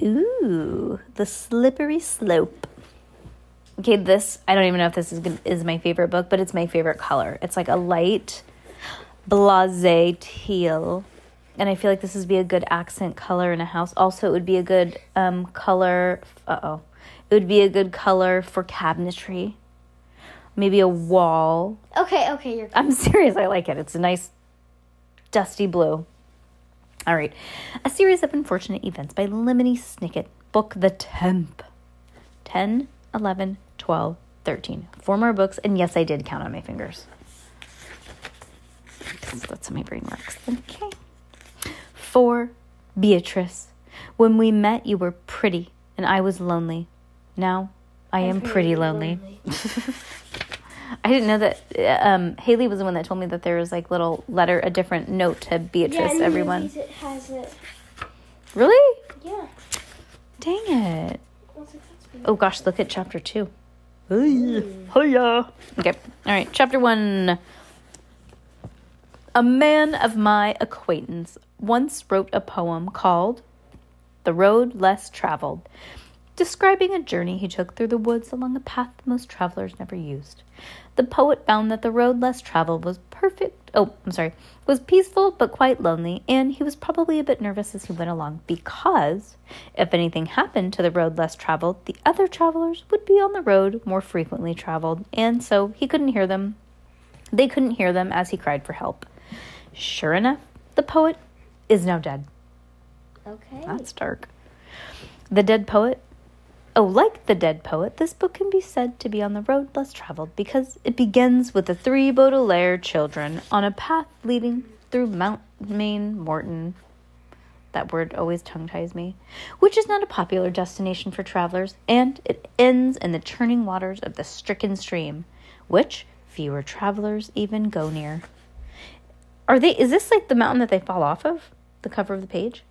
Ooh, The Slippery Slope. Okay, this, I don't even know if this is my favorite book, but it's my favorite color. It's like a light blasé teal. And I feel like this would be a good accent color in a house. Also, it would be a good color. It would be a good color for cabinetry. Maybe a wall. Okay, you're good. I'm serious. I like it. It's a nice dusty blue. All right. A Series of Unfortunate Events by Lemony Snicket. Book the 10th. 10, 11, 12, 13. 4 more books. And yes, I did count on my fingers. That's how my brain works. Okay. 4, Beatrice. When we met, you were pretty, and I was lonely. Now, I am pretty lonely. I didn't know that Haley was the one that told me that there was like a different note to Beatrice, yeah, everyone. It has it. Really? Yeah. Dang it. Oh gosh, look at chapter 2. Hiya. Okay. All right, chapter 1. A man of my acquaintance once wrote a poem called The Road Less Traveled, describing a journey he took through the woods along a path most travelers never used. The poet found that the road less traveled was was peaceful but quite lonely, and he was probably a bit nervous as he went along because if anything happened to the road less traveled, the other travelers would be on the road more frequently traveled, and so he couldn't hear them. They couldn't hear them as he cried for help. Sure enough, the poet is now dead. Okay. That's dark. Like the dead poet, this book can be said to be on the road less traveled because it begins with the 3 Baudelaire children on a path leading through Mortmain Mountain. That word always tongue ties me. Which is not a popular destination for travelers, and it ends in the churning waters of the Stricken Stream, which fewer travelers even go near. Is this like the mountain that they fall off of? The cover of the page?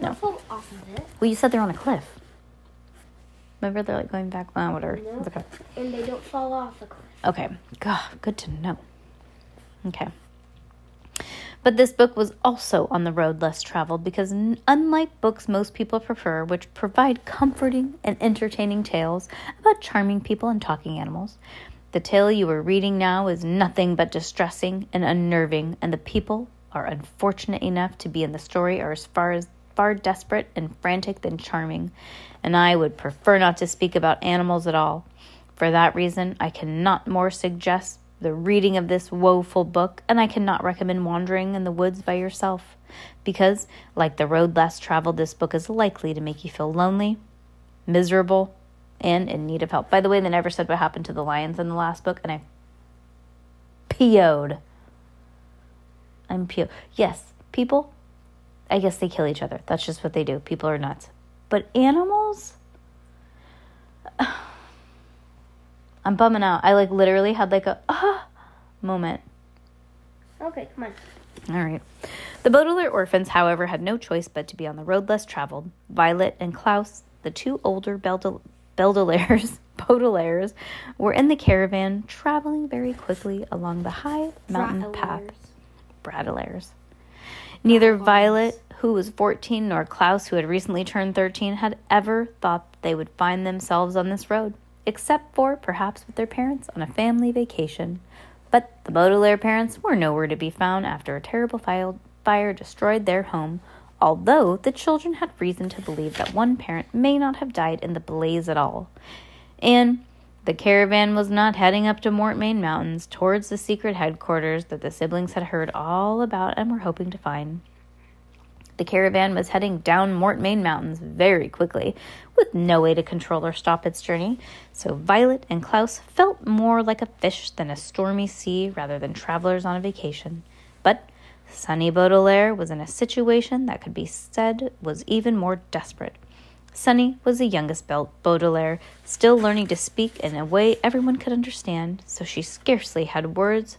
No. They fall off of it. Well, you said they're on a cliff. Remember, they're like going back down or... No. Okay. And they don't fall off the cliff. Okay. God, good to know. Okay. But this book was also on the road less traveled because unlike books most people prefer, which provide comforting and entertaining tales about charming people and talking animals, the tale you are reading now is nothing but distressing and unnerving, and the people are unfortunate enough to be in the story are as far desperate and frantic than charming, and I would prefer not to speak about animals at all. For that reason, I cannot more suggest the reading of this woeful book, and I cannot recommend wandering in the woods by yourself, because, like the road less traveled, this book is likely to make you feel lonely, miserable, and in need of help. By the way, they never said what happened to the lions in the last book, and I PO'd. I'm PO'd. Yes, people... I guess they kill each other. That's just what they do. People are nuts. But animals? I'm bumming out. I literally had a moment. Okay, come on. All right. The Baudelaire orphans, however, had no choice but to be on the road less traveled. Violet and Klaus, the 2 older Baudelaires, were in the caravan, traveling very quickly along the high mountain path. Bradelaires. Neither Violet, who was 14, nor Klaus, who had recently turned 13, had ever thought that they would find themselves on this road, except for, perhaps, with their parents on a family vacation. But the Baudelaire parents were nowhere to be found after a terrible fire destroyed their home, although the children had reason to believe that one parent may not have died in the blaze at all. And the caravan was not heading up to Mortmain Mountains towards the secret headquarters that the siblings had heard all about and were hoping to find. The caravan was heading down Mortmain Mountains very quickly, with no way to control or stop its journey, so Violet and Klaus felt more like a fish than a stormy sea rather than travelers on a vacation. But Sunny Baudelaire was in a situation that could be said was even more desperate. Sunny was the youngest Baudelaire, still learning to speak in a way everyone could understand, so she scarcely had words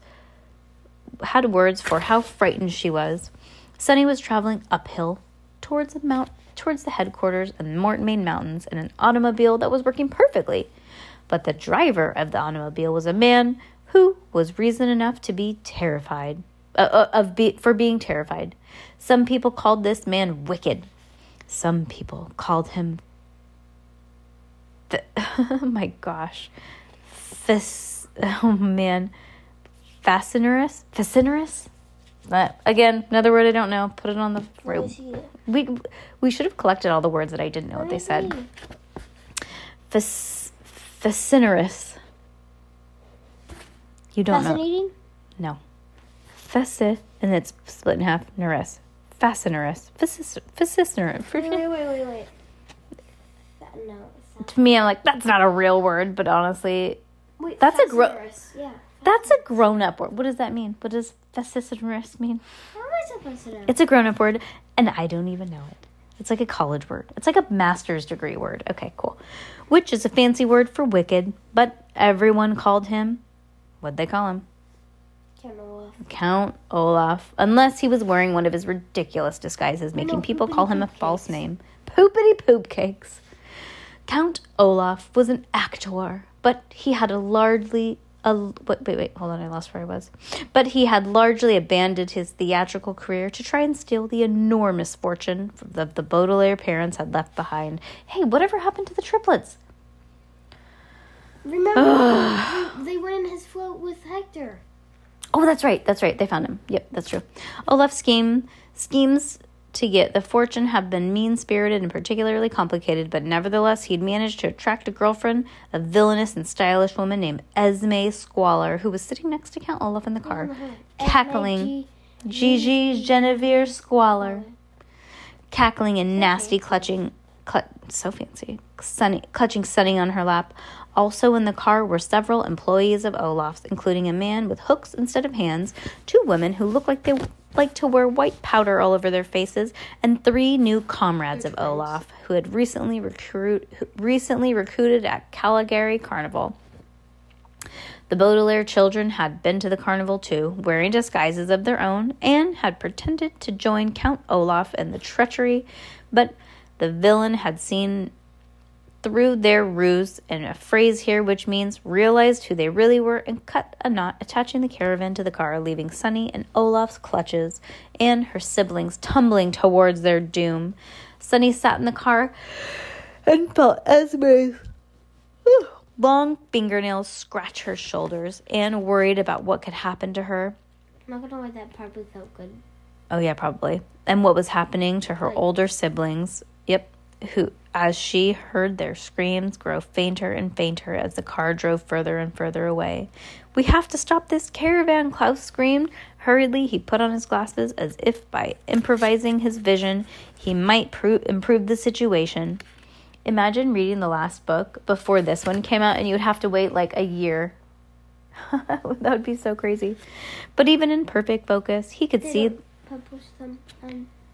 for how frightened she was. Sunny was traveling uphill towards the headquarters of the Mortmain Mountains in an automobile that was working perfectly. But the driver of the automobile was a man who was reason enough to be terrified. For being terrified. Some people called this man wicked. Some people called him fascinerous. Again, another word I don't know. Put it on the we should have collected all the words that I didn't know what they said. Fascinerous. You don't know. No. Festive, and it's split in half. Nerous. Fascinerous. Wait. No. To me, I'm like, that's not a real word, but honestly, that's a that's a grown-up word. What does that mean? What does fascinerous mean? How am I supposed to know? It's a grown-up word, and I don't even know it. It's like a college word. It's like a master's degree word. Okay, cool. Which is a fancy word for wicked, but everyone called him, what'd they call him? Count Olaf. Unless he was wearing one of his ridiculous disguises, making people call him a false name. Poopity poop cakes. Count Olaf was an actor, but he had largely abandoned his theatrical career to try and steal the enormous fortune that the Baudelaire parents had left behind. Hey, whatever happened to the triplets? Remember, they went in his float with Hector. Oh, that's right. They found him. Yep, that's true. Olaf's schemes to get the fortune have been mean-spirited and particularly complicated, but nevertheless, he'd managed to attract a girlfriend, a villainous and stylish woman named Esmé Squalor, who was sitting next to Count Olaf in the car, cackling and nasty, clutching Sunny on her lap. Also in the car were several employees of Olaf's, including a man with hooks instead of hands, two women who looked like they liked to wear white powder all over their faces, and three new comrades of Olaf who had recently recruited at Caligari Carnival. The Baudelaire children had been to the carnival too, wearing disguises of their own, and had pretended to join Count Olaf in the treachery, but the villain had seen through their ruse, and a phrase here which means realized who they really were, and cut a knot attaching the caravan to the car, leaving Sunny in Olaf's clutches and her siblings tumbling towards their doom. Sunny sat in the car and felt Esme's long fingernails scratch her shoulders and worried about what could happen to her. I'm not gonna lie, that probably felt good. Oh yeah, probably. And what was happening to her older siblings. Yep. Who, as she heard their screams, grow fainter and fainter as the car drove further and further away. "We have to stop this caravan," Klaus screamed. Hurriedly, he put on his glasses as if by improvising his vision, he might improve the situation. Imagine reading the last book before this one came out and you would have to wait like a year. That would be so crazy. But even in perfect focus, he could see... Publish them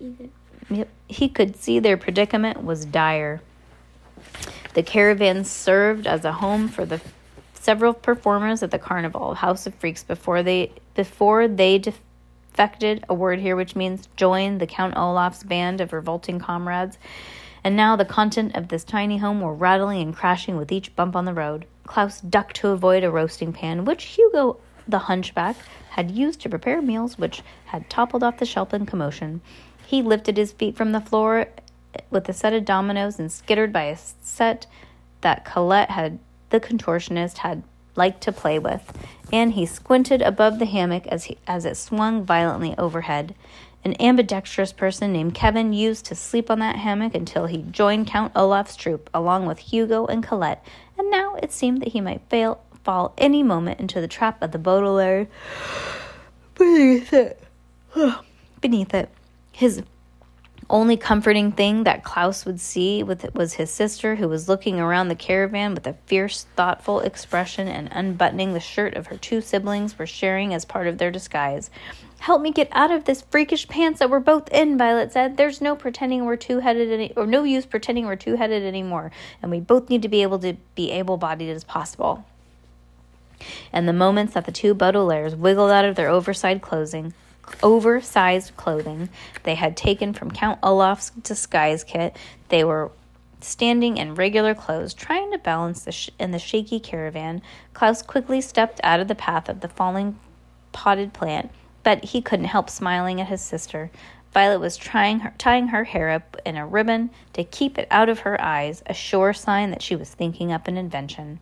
either. Yep. He could see their predicament was dire. The caravan served as a home for the several performers at the carnival, House of Freaks, before they defected, a word here which means joined the Count Olaf's band of revolting comrades. And now the content of this tiny home were rattling and crashing with each bump on the road. Klaus ducked to avoid a roasting pan, which Hugo the hunchback had used to prepare meals, which had toppled off the shelf in commotion. He lifted his feet from the floor with a set of dominoes and skittered by a set that Colette, the contortionist, had liked to play with, and he squinted above the hammock as it swung violently overhead. An ambidextrous person named Kevin used to sleep on that hammock until he joined Count Olaf's troop, along with Hugo and Colette, and now it seemed that he might fall any moment into the trap of the Baudelaire beneath it. His only comforting thing that Klaus would see was his sister, who was looking around the caravan with a fierce, thoughtful expression and unbuttoning the shirt of her two siblings were sharing as part of their disguise. Help me get out of this freakish pants that we're both in, Violet said. There's no pretending we're two-headed or no use pretending we're two-headed anymore, and we both need to be able to be able-bodied as possible. And the moments that the two Baudelaires wiggled out of their oversized clothing they had taken from Count Olaf's disguise kit, they were standing in regular clothes, trying to balance in the shaky caravan. Klaus quickly stepped out of the path of the falling potted plant, but he couldn't help smiling at his sister. Violet was tying her hair up in a ribbon to keep it out of her eyes, a sure sign that she was thinking up an invention.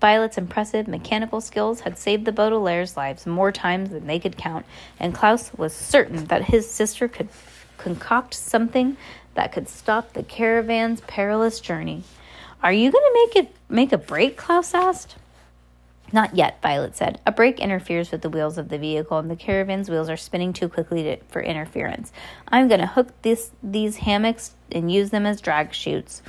Violet's impressive mechanical skills had saved the Baudelaires' lives more times than they could count, and Klaus was certain that his sister could concoct something that could stop the caravan's perilous journey. Are you going to make a break, Klaus asked. Not yet, Violet said. A break interferes with the wheels of the vehicle, and the caravan's wheels are spinning too quickly for interference. I'm going to hook these hammocks and use them as drag chutes.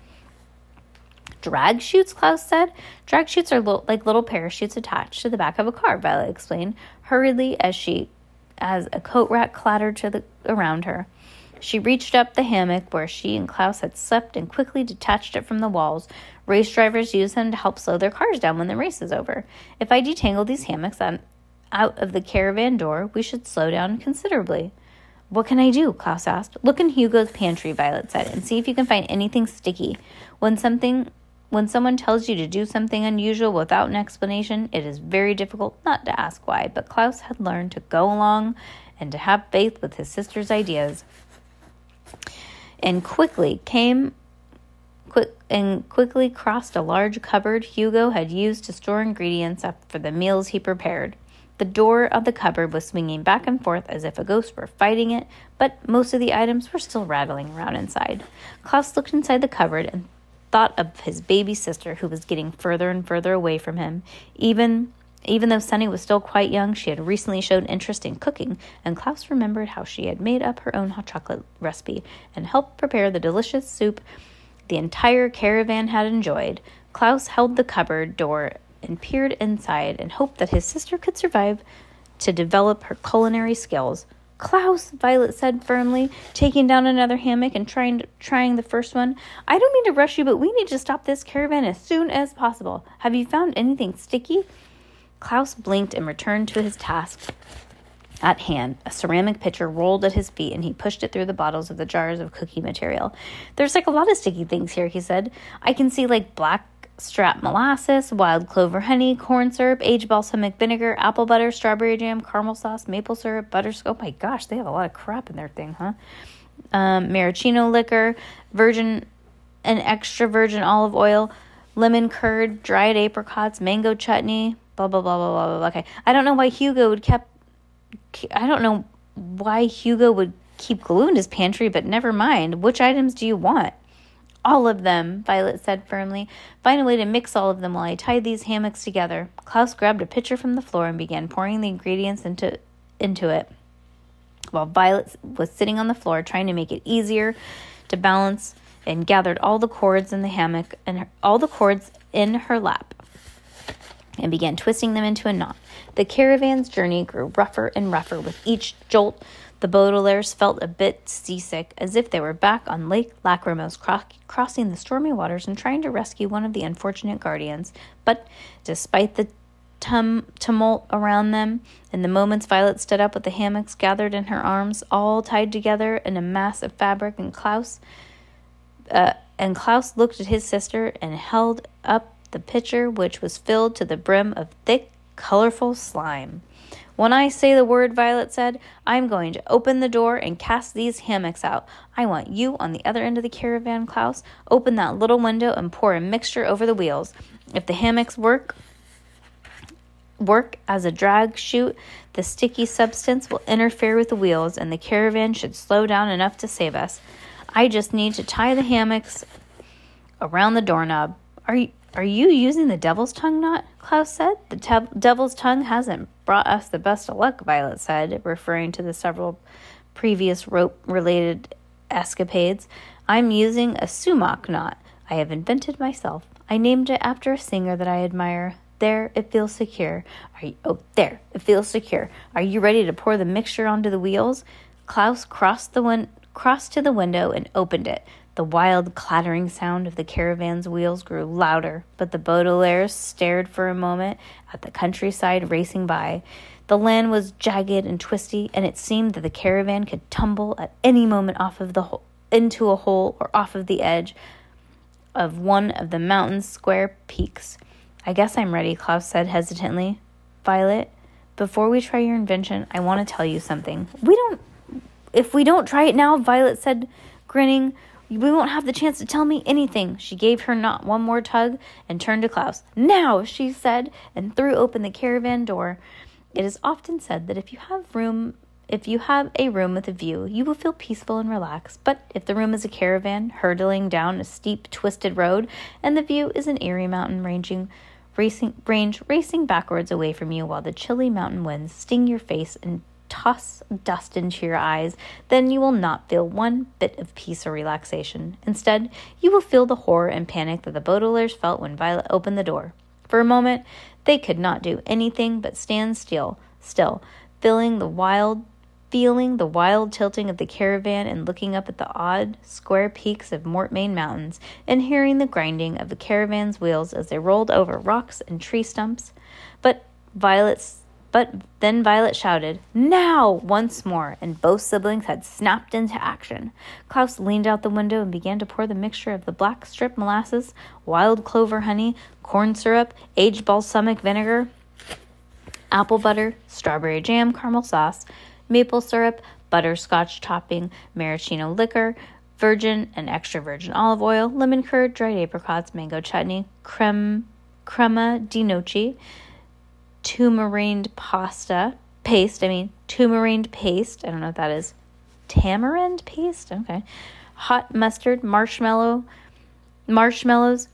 Drag chutes, Klaus said. Drag chutes are like little parachutes attached to the back of a car, Violet explained, hurriedly as a coat rack clattered around her. She reached up the hammock where she and Klaus had slept and quickly detached it from the walls. Race drivers use them to help slow their cars down when the race is over. If I detangle these hammocks out of the caravan door, we should slow down considerably. What can I do? Klaus asked. Look in Hugo's pantry, Violet said, and see if you can find anything sticky. When someone tells you to do something unusual without an explanation, it is very difficult not to ask why, but Klaus had learned to go along and to have faith with his sister's ideas. And quickly crossed a large cupboard Hugo had used to store ingredients for the meals he prepared. The door of the cupboard was swinging back and forth as if a ghost were fighting it, but most of the items were still rattling around inside. Klaus looked inside the cupboard and thought of his baby sister, who was getting further and further away from him. Even though Sunny was still quite young, she had recently shown interest in cooking, and Klaus remembered how she had made up her own hot chocolate recipe and helped prepare the delicious soup the entire caravan had enjoyed. Klaus held the cupboard door and peered inside and hoped that his sister could survive to develop her culinary skills. Klaus, Violet said firmly, taking down another hammock and trying the first one. I don't mean to rush you, but we need to stop this caravan as soon as possible. Have you found anything sticky? Klaus blinked and returned to his task at hand. A ceramic pitcher rolled at his feet, and he pushed it through the bottles of the jars of cookie material. There's like a lot of sticky things here, he said. I can see like blackstrap molasses, wild clover honey, corn syrup, aged balsamic vinegar, apple butter, strawberry jam, caramel sauce, maple syrup, butterscotch. Oh my gosh, they have a lot of crap in their thing, huh? Maraschino liquor, virgin and extra virgin olive oil, lemon curd, dried apricots, mango chutney. Blah, blah, blah, blah, blah, blah. Okay. I don't know why Hugo would keep glue in his pantry, but never mind. Which items do you want? All of them, Violet said firmly. Find a way to mix all of them while I tie these hammocks together. Klaus grabbed a pitcher from the floor and began pouring the ingredients into it, while Violet was sitting on the floor trying to make it easier to balance, and gathered all the cords in the hammock and all the cords in her lap, and began twisting them into a knot. The caravan's journey grew rougher and rougher with each jolt. The Baudelaires felt a bit seasick, as if they were back on Lake Lacrimose, crossing the stormy waters and trying to rescue one of the unfortunate guardians. But despite the tumult around them, in the moments Violet stood up with the hammocks gathered in her arms, all tied together in a mass of fabric, and Klaus looked at his sister and held up the pitcher, which was filled to the brim of thick, colorful slime. When I say the word, Violet said, I'm going to open the door and cast these hammocks out. I want you on the other end of the caravan, Klaus. Open that little window and pour a mixture over the wheels. If the hammocks work as a drag chute, the sticky substance will interfere with the wheels, and the caravan should slow down enough to save us. I just need to tie the hammocks around the doorknob. Are you using the devil's tongue knot? Klaus said. The devil's tongue hasn't brought us the best of luck, Violet said, referring to the several previous rope-related escapades. I'm using a sumac knot I have invented myself. I named it after a singer that I admire. there, it feels secure. Are you ready to pour the mixture onto the wheels? Klaus crossed to the window and opened it. The wild clattering sound of the caravan's wheels grew louder, but the Baudelaires stared for a moment at the countryside racing by. The land was jagged and twisty, and it seemed that the caravan could tumble at any moment off of the into a hole or off of the edge of one of the mountain's square peaks. "I guess I'm ready," Klaus said hesitantly. "Violet, before we try your invention, I want to tell you something." If we don't try it now," Violet said, grinning, "we won't have the chance to tell me anything." She gave her knot one more tug and turned to Klaus. "Now," she said, and threw open the caravan door. It is often said that if you have a room with a view, you will feel peaceful and relaxed. But if the room is a caravan hurtling down a steep, twisted road, and the view is an eerie mountain range racing backwards away from you while the chilly mountain winds sting your face and toss dust into your eyes, then you will not feel one bit of peace or relaxation. Instead, you will feel the horror and panic that the Baudelaires felt when Violet opened the door. For a moment, they could not do anything but stand still, feeling the wild tilting of the caravan and looking up at the odd, square peaks of Mortmain Mountains and hearing the grinding of the caravan's wheels as they rolled over rocks and tree stumps. But then Violet shouted, "Now!" once more, and both siblings had snapped into action. Klaus leaned out the window and began to pour the mixture of the black strip molasses, wild clover honey, corn syrup, aged balsamic vinegar, apple butter, strawberry jam, caramel sauce, maple syrup, butterscotch topping, maraschino liquor, virgin and extra virgin olive oil, lemon curd, dried apricots, mango chutney, crema di noce, tamarind paste, I don't know what that is, tamarind paste, okay, hot mustard, marshmallows,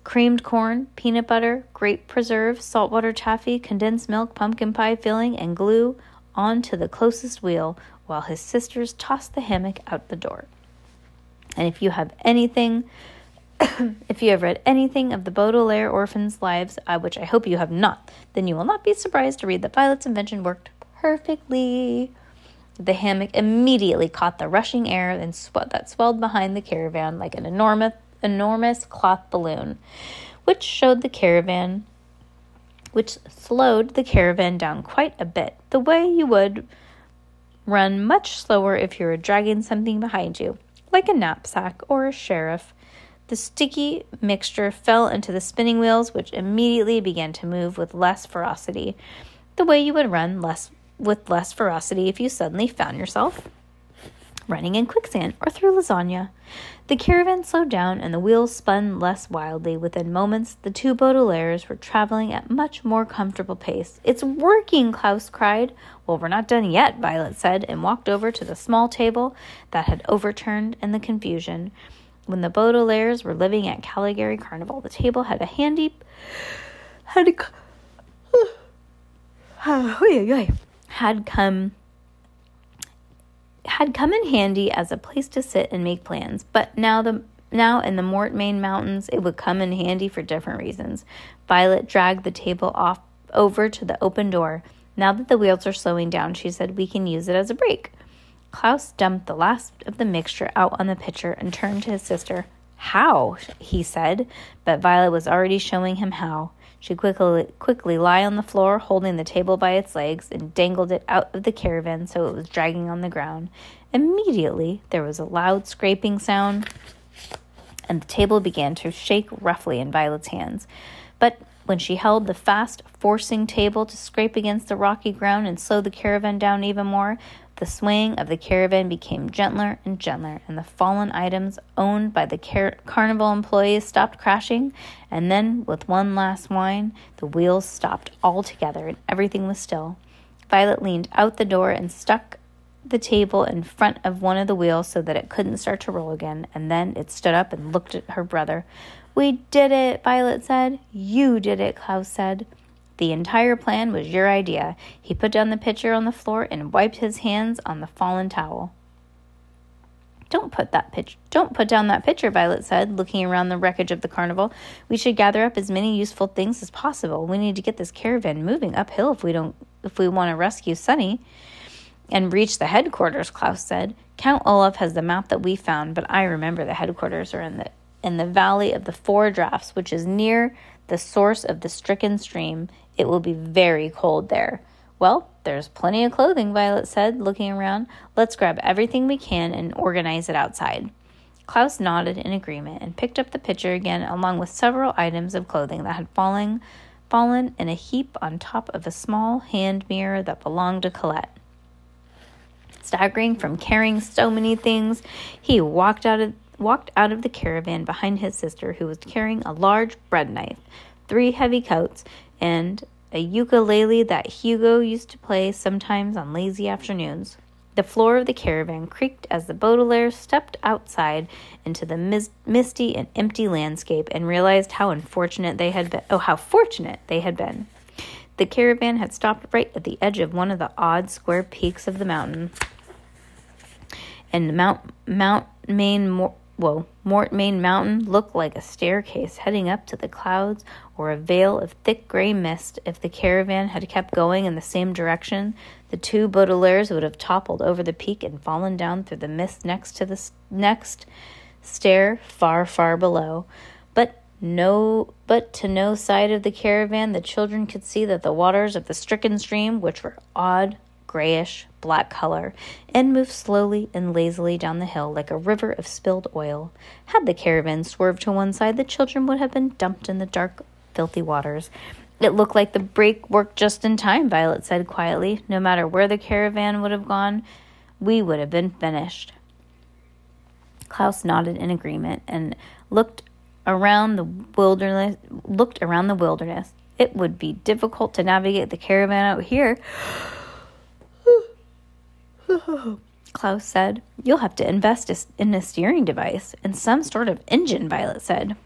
creamed corn, peanut butter, grape preserve, saltwater taffy, condensed milk, pumpkin pie filling, and glue onto the closest wheel while his sisters tossed the hammock out the door. And if you have anything... If you have read anything of the Baudelaire orphans' lives, which I hope you have not, then you will not be surprised to read that Violet's invention worked perfectly. The hammock immediately caught the rushing air and that swelled behind the caravan like an enormous cloth balloon, which slowed the caravan down quite a bit, the way you would run much slower if you were dragging something behind you, like a knapsack or a sheriff. The sticky mixture fell into the spinning wheels, which immediately began to move with less ferocity, the way you would run with less ferocity if you suddenly found yourself running in quicksand or through lasagna. The caravan slowed down and the wheels spun less wildly. Within moments, the two Baudelaires were traveling at much more comfortable pace. "It's working," Klaus cried. "Well, we're not done yet," Violet said, and walked over to the small table that had overturned in the confusion. When the Baudelaires were living at Caligari Carnival, the table had a had come in handy as a place to sit and make plans, but now in the Mortmain Mountains, it would come in handy for different reasons. Violet dragged the table over to the open door. "Now that the wheels are slowing down," she said, "we can use it as a break." Klaus dumped the last of the mixture out on the pitcher and turned to his sister. "How?" he said, but Violet was already showing him how. She quickly lay on the floor, holding the table by its legs, and dangled it out of the caravan so it was dragging on the ground. Immediately, there was a loud scraping sound, and the table began to shake roughly in Violet's hands. But when she held the fast, forcing table to scrape against the rocky ground and slow the caravan down even more, the swaying of the caravan became gentler and gentler, and the fallen items owned by the carnival employees stopped crashing, and then, with one last whine, the wheels stopped altogether, and everything was still. Violet leaned out the door and stuck the table in front of one of the wheels so that it couldn't start to roll again, and then it stood up and looked at her brother. "We did it," Violet said. "You did it," Klaus said. "The entire plan was your idea." He put down the pitcher on the floor and wiped his hands on the fallen towel. Don't put down that pitcher, Violet said, looking around the wreckage of the carnival. We should gather up as many useful things as possible. We need to get this caravan moving uphill if we want to rescue Sunny and reach the headquarters, Klaus said. Count Olaf has the map that we found, but I remember the headquarters are in the Valley of the Four Drafts, which is near the source of the Stricken Stream. It will be very cold there. Well, there's plenty of clothing, Violet said, looking around. Let's grab everything we can and organize it outside. Klaus nodded in agreement and picked up the pitcher again, along with several items of clothing that had fallen in a heap on top of a small hand mirror that belonged to Colette. Staggering from carrying so many things, he walked out of the caravan behind his sister, who was carrying a large bread knife, 3 heavy coats, and a ukulele that Hugo used to play sometimes on lazy afternoons. The floor of the caravan creaked as the Baudelaire stepped outside into the misty and empty landscape and realized how fortunate they had been. The caravan had stopped right at the edge of one of the odd square peaks of the mountain, and Mortmain Mountain looked like a staircase heading up to the clouds, or a veil of thick gray mist. If the caravan had kept going in the same direction, the 2 Baudelaires would have toppled over the peak and fallen down through the mist next to the next stair far, far below. But to no side of the caravan, the children could see that the waters of the Stricken Stream, which were odd, grayish black color, and moved slowly and lazily down the hill like a river of spilled oil. Had the caravan swerved to one side, the children would have been dumped in the dark, filthy waters. It looked like the brake worked just in time, Violet said quietly. No matter where the caravan would have gone, we would have been finished. Klaus nodded in agreement and looked around the wilderness. It would be difficult to navigate the caravan out here, Klaus said. You'll have to invest in a steering device and some sort of engine, Violet said.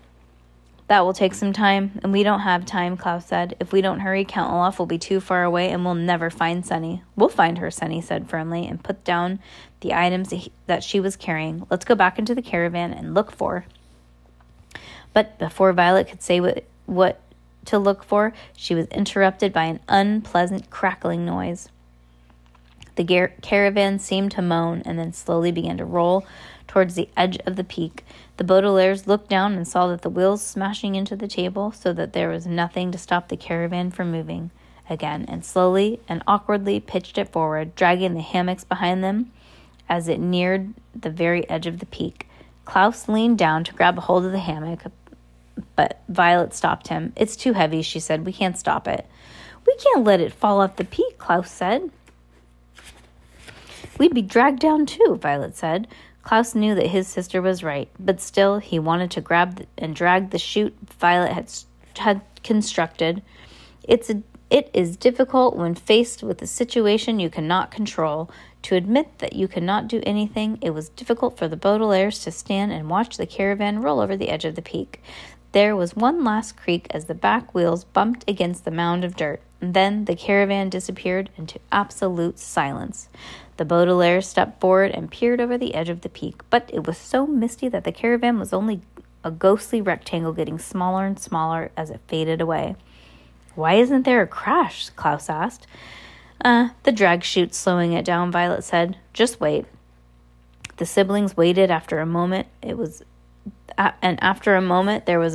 That will take some time, and we don't have time, Klaus said. If we don't hurry, Count Olaf will be too far away, and we'll never find Sunny. We'll find her, Sunny said firmly, and put down the items that she was carrying. Let's go back into the caravan and look for. But before Violet could say what to look for, she was interrupted by an unpleasant crackling noise. The caravan seemed to moan and then slowly began to roll towards the edge of the peak. The Baudelaires looked down and saw that the wheels smashing into the table, so that there was nothing to stop the caravan from moving again, and slowly and awkwardly pitched it forward, dragging the hammocks behind them as it neared the very edge of the peak. Klaus leaned down to grab a hold of the hammock, but Violet stopped him. It's too heavy, she said. We can't stop it. We can't let it fall off the peak, Klaus said. We'd be dragged down too, Violet said. Klaus knew that his sister was right, but still he wanted to grab and drag the chute Violet had constructed. It is difficult when faced with a situation you cannot control. To admit that you cannot do anything, it was difficult for the Baudelaires to stand and watch the caravan roll over the edge of the peak. There was one last creak as the back wheels bumped against the mound of dirt, and then the caravan disappeared into absolute silence. The Baudelaire stepped forward and peered over the edge of the peak, but it was so misty that the caravan was only a ghostly rectangle, getting smaller and smaller as it faded away. Why isn't there a crash? Klaus asked. The drag chute's slowing it down, Violet said. Just wait. The siblings waited. After a moment, there was a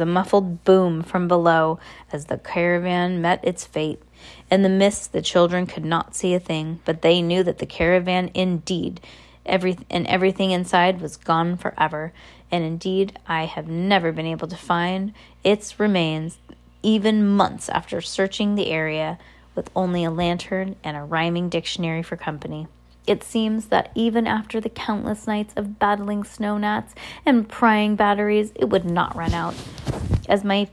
muffled boom from below as the caravan met its fate. In the mist, the children could not see a thing, but they knew that the caravan, indeed, everything inside was gone forever. And indeed, I have never been able to find its remains, even months after searching the area with only a lantern and a rhyming dictionary for company. It seems that even after the countless nights of battling snow gnats and prying batteries, it would not run out. It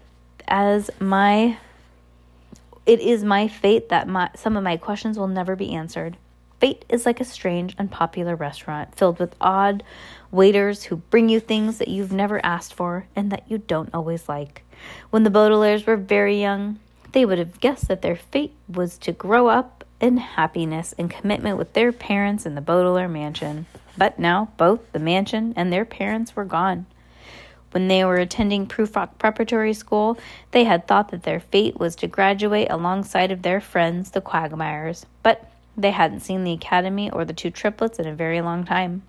is my fate that some of my questions will never be answered. Fate is like a strange, unpopular restaurant filled with odd waiters who bring you things that you've never asked for and that you don't always like. When the Baudelaires were very young, they would have guessed that their fate was to grow up in happiness and commitment with their parents in the Baudelaire mansion. But now both the mansion and their parents were gone. When they were attending Prufrock Preparatory School, they had thought that their fate was to graduate alongside of their friends, the Quagmires, but they hadn't seen the academy or the two triplets in a very long time.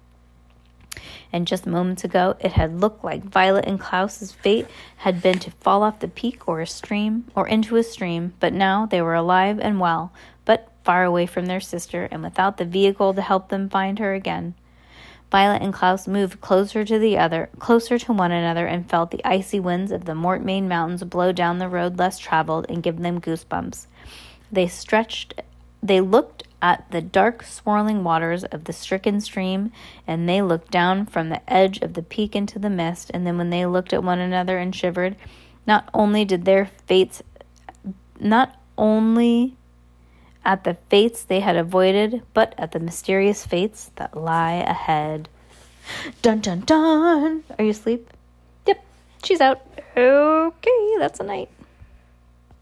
And just moments ago, it had looked like Violet and Klaus's fate had been to fall off the peak or a stream, or into a stream, but now they were alive and well, but far away from their sister and without the vehicle to help them find her again. Violet and Klaus moved closer to one another and felt the icy winds of the Mortmain Mountains blow down the road less traveled and give them goosebumps. They looked at the dark swirling waters of the Stricken Stream, and they looked down from the edge of the peak into the mist, and then when they looked at one another and shivered, not only at the fates they had avoided, but at the mysterious fates that lie ahead. Dun dun dun! Are you asleep? Yep, she's out. Okay, that's a night.